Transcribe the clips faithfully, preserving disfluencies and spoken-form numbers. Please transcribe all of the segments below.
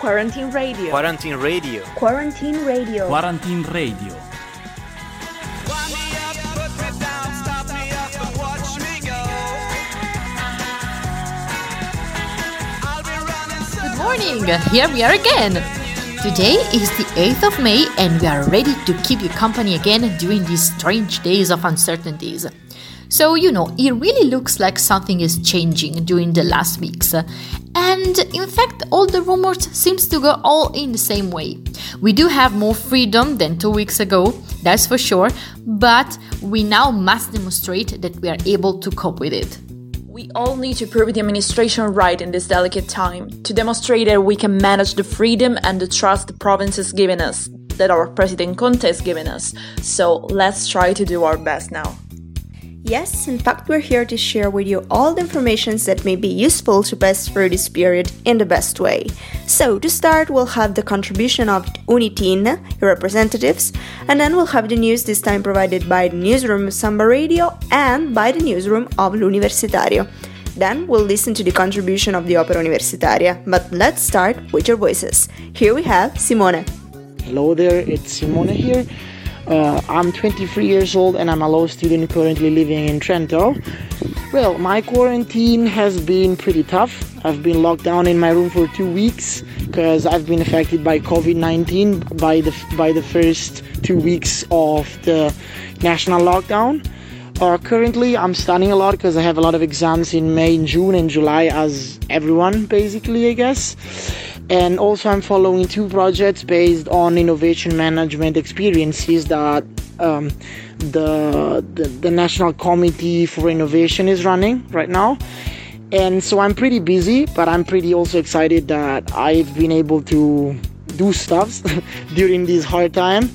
Quarantine Radio. Quarantine Radio. Quarantine Radio. Quarantine Radio. Good morning. Here we are again. Today is the eighth of May and we are ready to keep you company again during these strange days of uncertainties. So, you know, it really looks like something is changing during the last weeks. And, in fact, all the rumors seems to go all in the same way. We do have more freedom than two weeks ago, that's for sure, but we now must demonstrate that we are able to cope with it. We all need to prove the administration right in this delicate time, to demonstrate that we can manage the freedom and the trust the province has given us, that our President Conte has given us. So, let's try to do our best now. Yes, in fact, we're here to share with you all the information that may be useful to pass through this period in the best way. So, to start, we'll have the contribution of UniTN, your representatives, and then we'll have the news this time provided by the newsroom of Samba Radio and by the newsroom of L'Universitario. Then, we'll listen to the contribution of the Opera Universitaria, but let's start with your voices. Here we have Simone. Hello there, it's Simone here. Uh, I'm twenty-three years old and I'm a law student currently living in Trento. Well, my quarantine has been pretty tough. I've been locked down in my room for two weeks because I've been affected by covid nineteen by the by the first two weeks of the national lockdown. Uh, currently, I'm studying a lot because I have a lot of exams in May, and June and July as everyone, basically, I guess. And also I'm following two projects based on innovation management experiences that um, the, the the National Committee for Innovation is running right now. And so I'm pretty busy, but I'm pretty also excited that I've been able to do stuff during this hard time.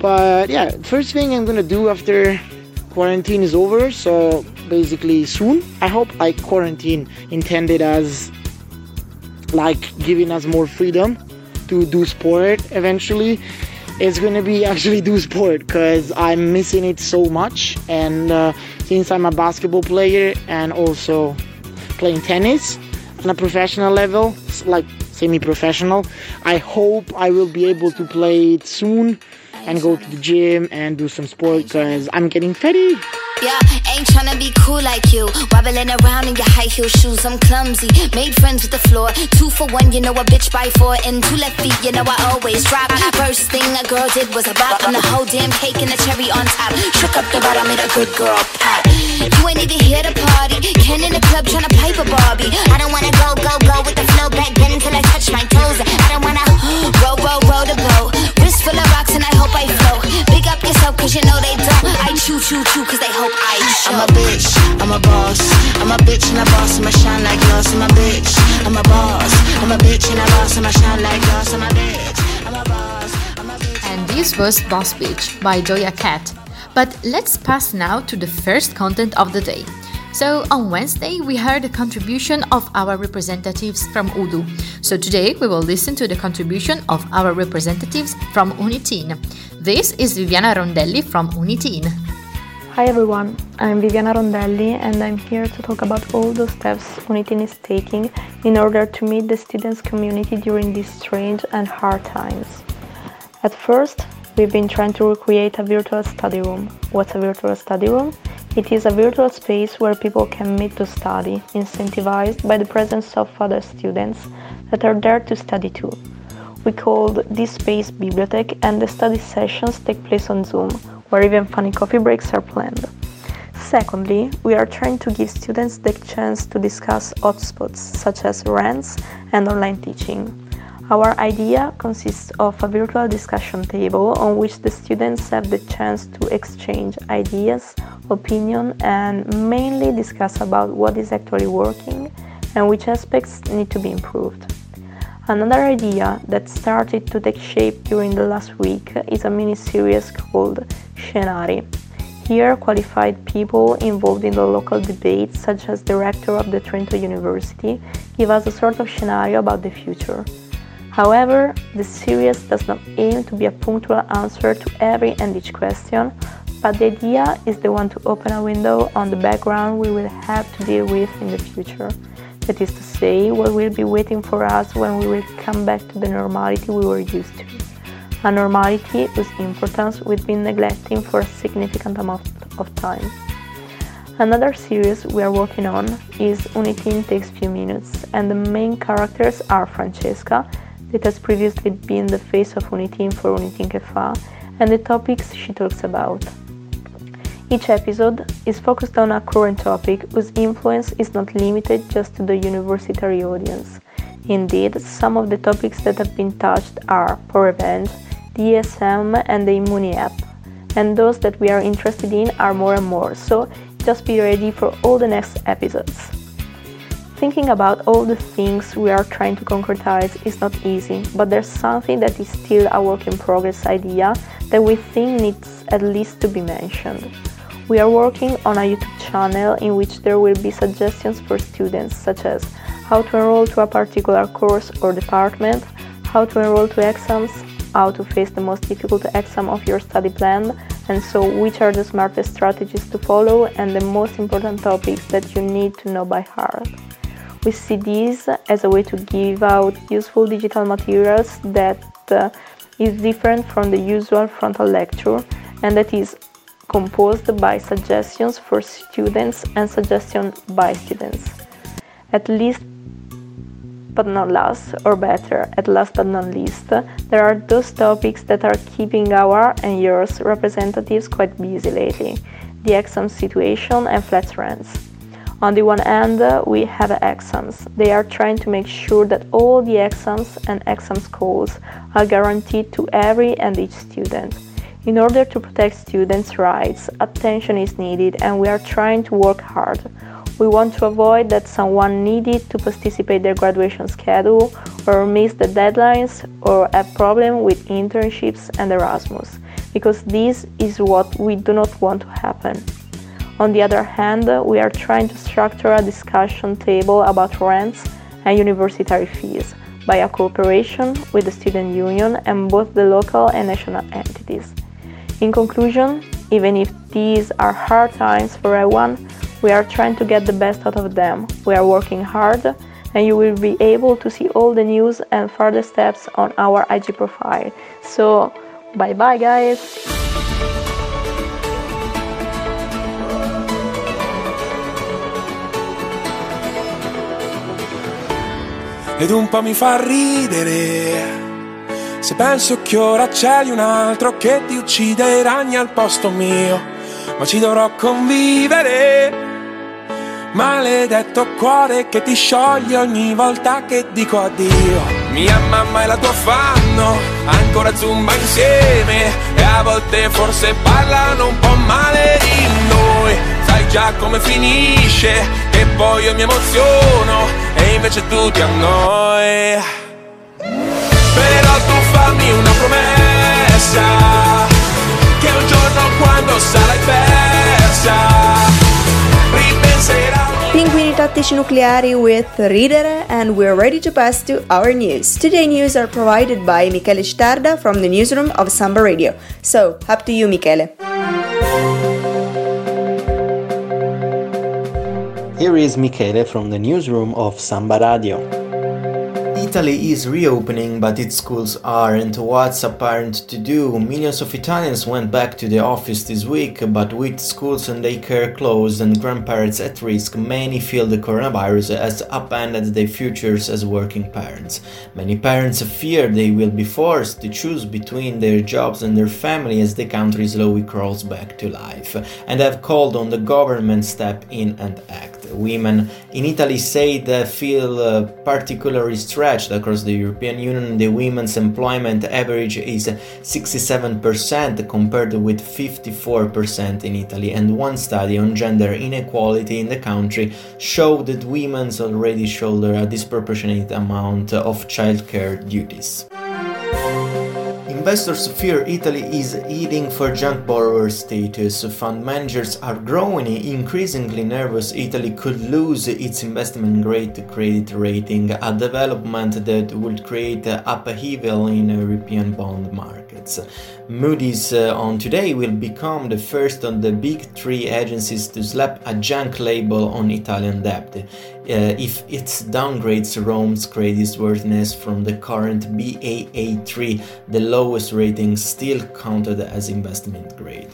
But yeah, first thing I'm gonna do after quarantine is over, so basically soon, I hope I quarantine intended as like giving us more freedom to do sport eventually. It's going to be actually do sport because I'm missing it so much. And uh, since I'm a basketball player and also playing tennis on a professional level, like semi-professional, I hope I will be able to play it soon and go to the gym and do some sport because I'm getting fatty. Yeah, ain't tryna be cool like you. Wobbling around in your high heel shoes, I'm clumsy. Made friends with the floor. Two for one, you know a bitch by four. And two left feet, you know I always drop. First thing a girl did was a bop on the whole damn cake and the cherry on top. Shook up the bottom, made a good girl pop. You ain't even here to party. Ken in the club tryna pipe a Barbie. I don't wanna go, go, go with the flow back then until I touch my toes. I don't wanna roll, roll, roll the boat. Wrist full of rocks and I hope I float. Big up yourself cause you know they don't. I chew, chew, chew cause they hope. I'm a bitch, I'm a boss, I'm a bitch and a boss, I'm a shine like glass, I'm a bitch, I'm a boss, I'm a bitch and a boss, I'm a shine like glass, I'm a bitch, I'm a boss, I'm a bitch. And this was Boss Bitch by Joya Cat. But let's pass now to the first content of the day. So on Wednesday we heard the contribution of our representatives from U D U. So today we will listen to the contribution of our representatives from UniTN. This is Viviana Rondelli from UniTN. Hi everyone, I'm Viviana Rondelli and I'm here to talk about all the steps UniTN is taking in order to meet the students' community during these strange and hard times. At first, we've been trying to recreate a virtual study room. What's a virtual study room? It is a virtual space where people can meet to study, incentivized by the presence of other students that are there to study too. We called this space Bibliotheque and the study sessions take place on Zoom, where even funny coffee breaks are planned. Secondly, we are trying to give students the chance to discuss hotspots such as rants and online teaching. Our idea consists of a virtual discussion table on which the students have the chance to exchange ideas, opinion, and mainly discuss about what is actually working and which aspects need to be improved. Another idea that started to take shape during the last week is a mini-series called Scenari. Here, qualified people involved in the local debates, such as the rector of the Trento University, give us a sort of scenario about the future. However, the series does not aim to be a punctual answer to every and each question, but the idea is the one to open a window on the background we will have to deal with in the future. That is to say, what will be waiting for us when we will come back to the normality we were used to. A normality whose importance we've been neglecting for a significant amount of time. Another series we are working on is UniTN Takes Few Minutes, and the main characters are Francesca, that has previously been the face of UniTeam for Uniting K F A, and the topics she talks about. Each episode is focused on a current topic whose influence is not limited just to the universitary audience. Indeed, some of the topics that have been touched are Power Event, D S M and the Immuni app, and those that we are interested in are more and more, so just be ready for all the next episodes. Thinking about all the things we are trying to concretize is not easy, but there's something that is still a work in progress idea that we think needs at least to be mentioned. We are working on a YouTube channel in which there will be suggestions for students, such as how to enroll to a particular course or department, how to enroll to exams, how to face the most difficult exam of your study plan, and so which are the smartest strategies to follow and the most important topics that you need to know by heart. We see these as a way to give out useful digital materials that uh, is different from the usual frontal lecture and that is composed by suggestions for students and suggestions by students. At least but not last, or better, at last but not least, there are those topics that are keeping our and yours representatives quite busy lately, the exam situation and flat rents. On the one hand, we have exams. They are trying to make sure that all the exams and exam scores are guaranteed to every and each student. In order to protect students' rights, attention is needed and we are trying to work hard. We want to avoid that someone needed to participate their graduation schedule or miss the deadlines or have problem with internships and Erasmus, because this is what we do not want to happen. On the other hand, we are trying to structure a discussion table about rents and universitary fees by a cooperation with the student union and both the local and national entities. In conclusion, even if these are hard times for everyone, we are trying to get the best out of them. We are working hard, and you will be able to see all the news and further steps on our I G profile. So, bye bye guys! Ed un po' mi fa ridere se penso che ora c'è un altro che ti uccide i ragni al posto mio, ma ci dovrò convivere. Maledetto cuore che ti scioglie ogni volta che dico addio. Mia mamma e la tua fanno ancora zumba insieme e a volte forse parlano un po' male di noi. Sai già come finisce, che poi io mi emoziono e invece tu ti annoi. Però tu fammi una promessa che un giorno quando sarai persa ripenserai. Pinguini Tattici Nucleari with Ridere, and we're ready to pass to our news. Today news are provided by Michele Starda from the newsroom of Samba Radio. So, up to you, Michele. Here is Michele from the newsroom of Samba Radio. Italy is reopening, but its schools aren't. What's apparent to do? Millions of Italians went back to the office this week, but with schools and daycare closed and grandparents at risk, many feel the coronavirus has upended their futures as working parents. Many parents fear they will be forced to choose between their jobs and their family as the country slowly crawls back to life, and have called on the government to step in and act. Women in Italy say they feel uh, particularly stretched. Across the European Union, the women's employment average is sixty-seven percent compared with fifty-four percent in Italy, and one study on gender inequality in the country showed that women already shoulder a disproportionate amount of childcare duties. Investors fear Italy is heading for junk borrower status. Fund managers are growing increasingly nervous Italy could lose its investment grade credit rating, a development that would create upheaval in the European bond market. markets. Moody's uh, on today will become the first of the big three agencies to slap a junk label on Italian debt uh, if it downgrades Rome's creditworthiness from the current B A A three, the lowest rating still counted as investment grade.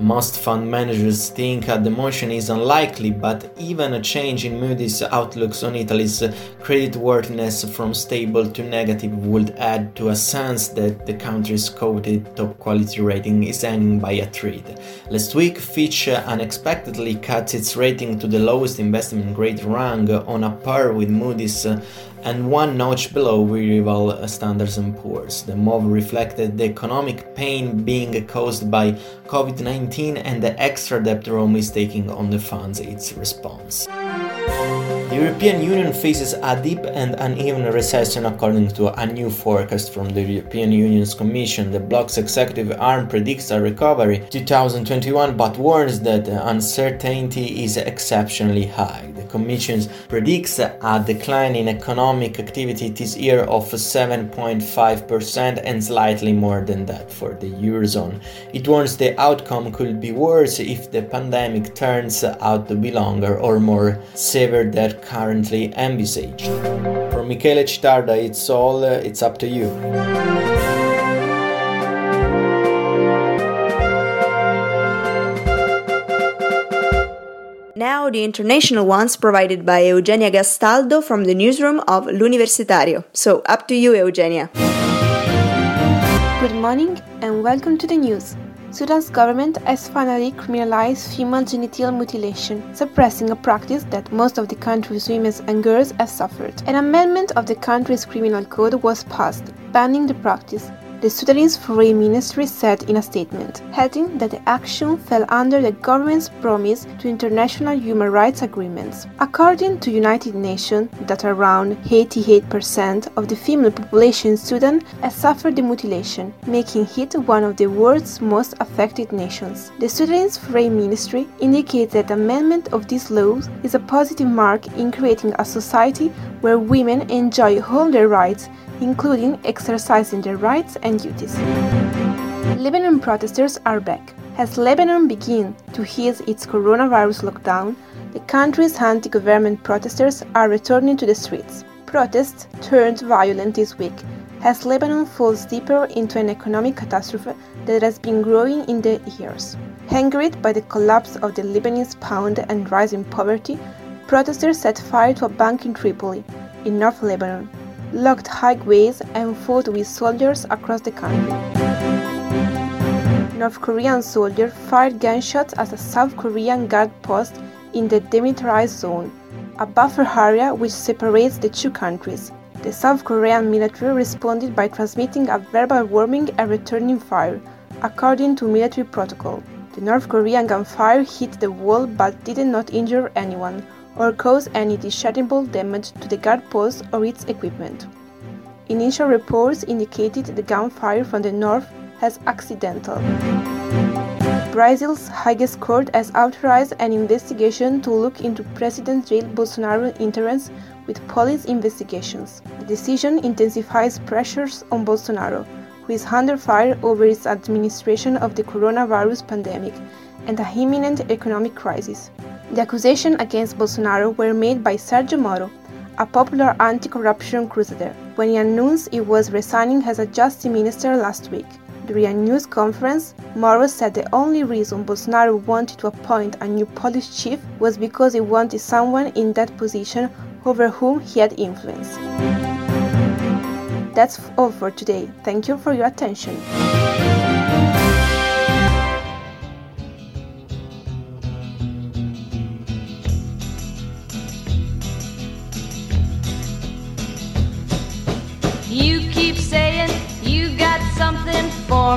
Most fund managers think a demotion is unlikely, but even a change in Moody's outlooks on Italy's creditworthiness from stable to negative would add to a sense that the country's coveted top quality rating is hanging by a thread. Last week, Fitch unexpectedly cut its rating to the lowest investment grade rang, on a par with Moody's and one notch below rival Standards and Poor's. The move reflected the economic pain being caused by covid nineteen and the extra debt Rome is taking on the funds its response. The European Union faces a deep and uneven recession according to a new forecast from the European Union's Commission. The bloc's executive arm predicts a recovery twenty twenty-one but warns that uncertainty is exceptionally high. The Commission predicts a decline in economic activity this year of seven point five percent and slightly more than that for the Eurozone. It warns the outcome could be worse if the pandemic turns out to be longer or more severe than currently envisaged. From Michele Starda, it's all, uh, it's up to you. Now the international ones provided by Eugenia Gastaldo from the newsroom of L'Universitario. So up to you, Eugenia. Good morning and welcome to the news. Sudan's government has finally criminalized female genital mutilation, suppressing a practice that most of the country's women and girls have suffered. An amendment of the country's criminal code was passed, banning the practice, the Sudanese Foreign Ministry said in a statement, adding that the action fell under the government's promise to international human rights agreements. According to United Nations, that around eighty-eight percent of the female population in Sudan has suffered the mutilation, making it one of the world's most affected nations. The Sudanese Foreign Ministry indicates that amendment of these laws is a positive mark in creating a society where women enjoy all their rights, including exercising their rights and duties. Lebanon protesters are back. As Lebanon begins to ease its coronavirus lockdown, the country's anti-government protesters are returning to the streets. Protests turned violent this week, as Lebanon falls deeper into an economic catastrophe that has been growing in the years. Angered by the collapse of the Lebanese pound and rising poverty, protesters set fire to a bank in Tripoli, in North Lebanon, locked highways and fought with soldiers across the country. North Korean soldiers fired gunshots at a South Korean guard post in the demilitarized zone, a buffer area which separates the two countries. The South Korean military responded by transmitting a verbal warning and returning fire, according to military protocol. The North Korean gunfire hit the wall but did not injure anyone or cause any discernible damage to the guard post or its equipment. Initial reports indicated the gunfire from the north as accidental. Brazil's highest court has authorized an investigation to look into President Jair Bolsonaro's interference with police investigations. The decision intensifies pressures on Bolsonaro, who is under fire over his administration of the coronavirus pandemic and an imminent economic crisis. The accusations against Bolsonaro were made by Sergio Moro, a popular anti-corruption crusader, when he announced he was resigning as a justice minister last week. During a news conference, Moro said the only reason Bolsonaro wanted to appoint a new police chief was because he wanted someone in that position over whom he had influence. That's all for today. Thank you for your attention. Something for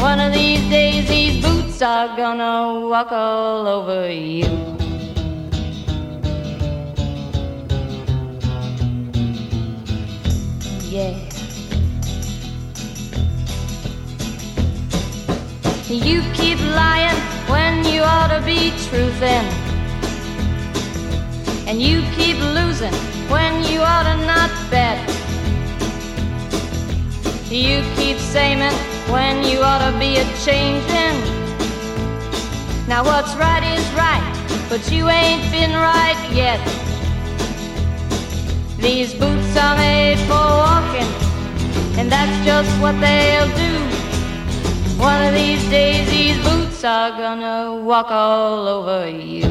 One of these days these boots Streets are gonna walk all over you. Yeah. You keep lying when you ought to be truthin', and you keep losing when you ought to not bet. You keep saying when you ought to be a changin'. Now what's right is right, but you ain't been right yet. These boots are made for walking, and that's just what they'll do. One of these days these boots are gonna walk all over you.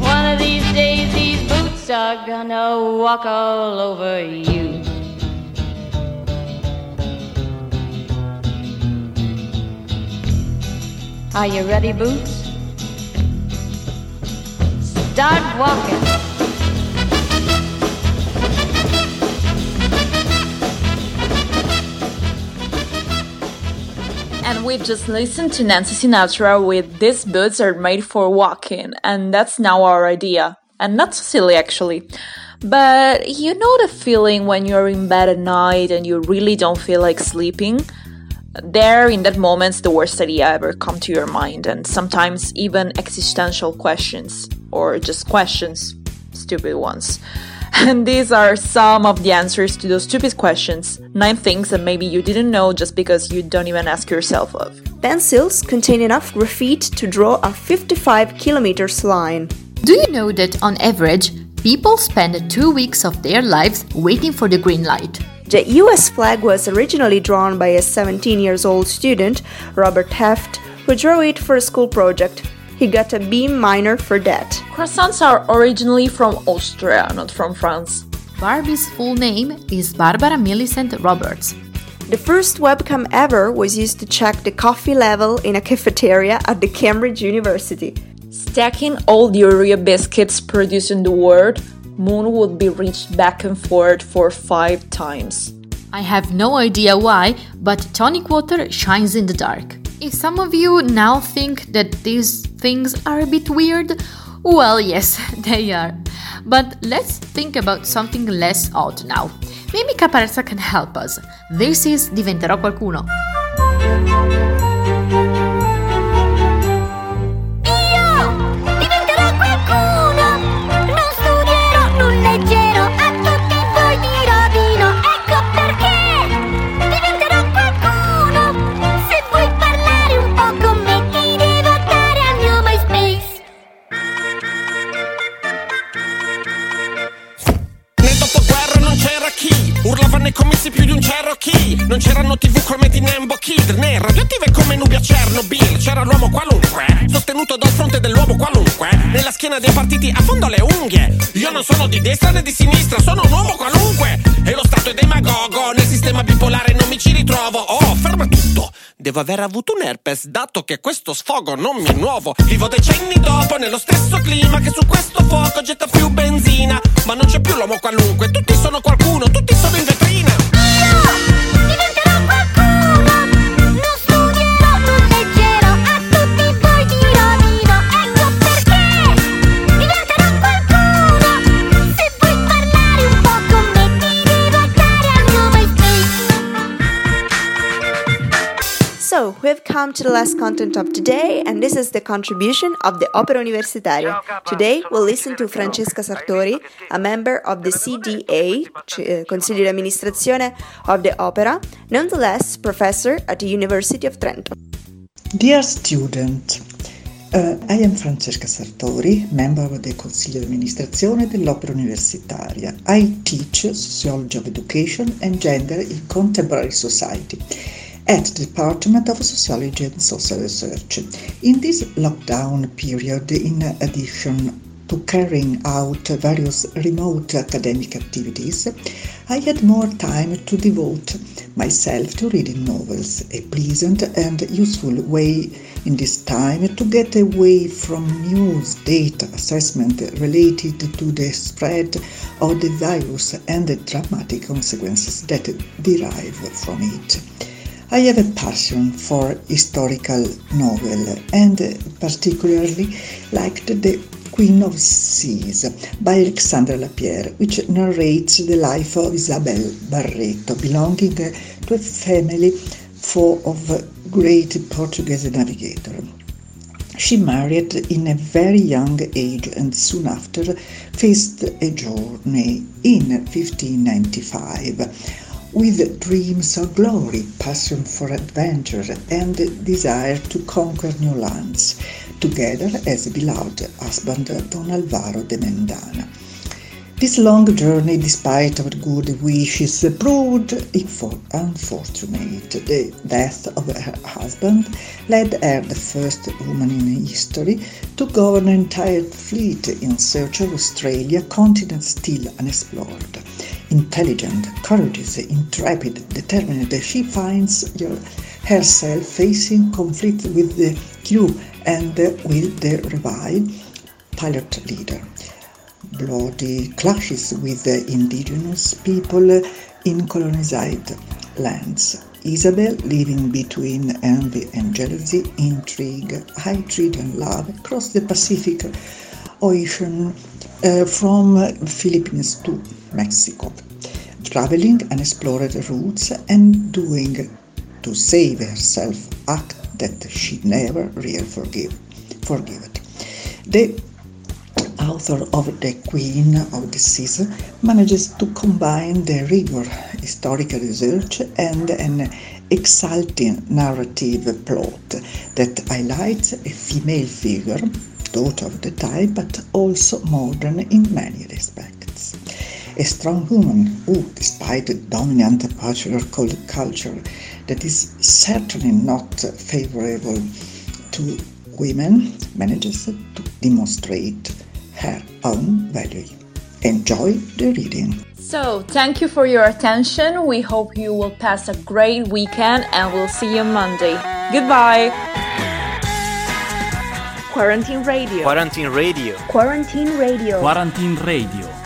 One of these days these boots are gonna walk all over you. Are you ready, boots? Start walking. And we've just listened to Nancy Sinatra with "These boots are made for walking," and that's now our idea. And not so silly, actually. But you know the feeling when you're in bed at night and you really don't feel like sleeping? There, in that moment, the worst idea ever come to your mind, and sometimes even existential questions, or just questions, stupid ones. And these are some of the answers to those stupid questions, nine things that maybe you didn't know just because you don't even ask yourself of. Pencils contain enough graphite to draw a fifty-five kilometers line. Do you know that, on average, people spend two weeks of their lives waiting for the green light? The U S flag was originally drawn by a seventeen-year-old student, Robert Heft, who drew it for a school project. He got a B minor for that. Croissants are originally from Austria, not from France. Barbie's full name is Barbara Millicent Roberts. The first webcam ever was used to check the coffee level in a cafeteria at the Cambridge University. Stacking all the Oreo biscuits produced in the world, Moon would be reached back and forth for five times. I have no idea why, but tonic water shines in the dark. If some of you now think that these things are a bit weird, well, yes, they are. But let's think about something less odd now. Maybe Caparezza can help us. This is Diventerò Qualcuno. Non c'erano tv come Tinembo Kid, né radioattive come nubi a Chernobyl. C'era l'uomo qualunque, sostenuto dal fronte dell'uomo qualunque. Nella schiena dei partiti affondo le unghie. Io non sono di destra né di sinistra, sono un uomo qualunque. E lo Stato è demagogo, nel sistema bipolare non mi ci ritrovo. Oh, ferma tutto, devo aver avuto un herpes, dato che questo sfogo non mi è nuovo. Vivo decenni dopo, nello stesso clima, che su questo fuoco getta più benzina. Ma non c'è più l'uomo qualunque, tutti sono qualcuno, tutti sono in vetrina. So, we've come to the last content of today, and this is the contribution of the Opera Universitaria. Today, we'll listen to Francesca Sartori, a member of the C D A, Consiglio di Amministrazione of the Opera, nonetheless professor at the University of Trento. Dear student, Uh, I am Francesca Sartori, member of the Consiglio di Amministrazione dell'Opera Universitaria. I teach Sociology of Education and Gender in Contemporary Society at the Department of Sociology and Social Research. In this lockdown period, in addition to carrying out various remote academic activities, I had more time to devote myself to reading novels, a pleasant and useful way in this time to get away from news, data, assessment related to the spread of the virus and the dramatic consequences that derive from it. I have a passion for historical novels and particularly liked the Queen of Seas by Alexandra Lapierre, which narrates the life of Isabel Barreto, belonging to a family full of great Portuguese navigators. She married in a very young age and soon after faced a journey in fifteen ninety-five. With dreams of glory, passion for adventure, and desire to conquer new lands, together as a beloved husband, Don Alvaro de Mendana. This long journey, despite our good wishes, proved unfortunate. The death of her husband led her, the first woman in history, to govern an entire fleet in search of Australia, continent still unexplored. Intelligent, courageous, intrepid, determined, she finds herself facing conflict with the crew and with the revived pilot leader. Bloody clashes with the indigenous people in colonized lands. Isabel, living between envy and jealousy, intrigue, hatred and love, across the Pacific Ocean uh, from Philippines to Mexico, traveling unexplored routes and doing to save herself act that she never really forgive, forgive. The author of The Queen of the Seas manages to combine the rigor, historical research and an exalting narrative plot that highlights a female figure, daughter of the time, but also modern in many respects. A strong woman who, despite the dominant popular culture that is certainly not favorable to women, manages to demonstrate her own value. Enjoy the reading. So, thank you for your attention. We hope you will pass a great weekend and we'll see you Monday. Goodbye. Quarantine Radio. Quarantine Radio. Quarantine Radio. Quarantine Radio.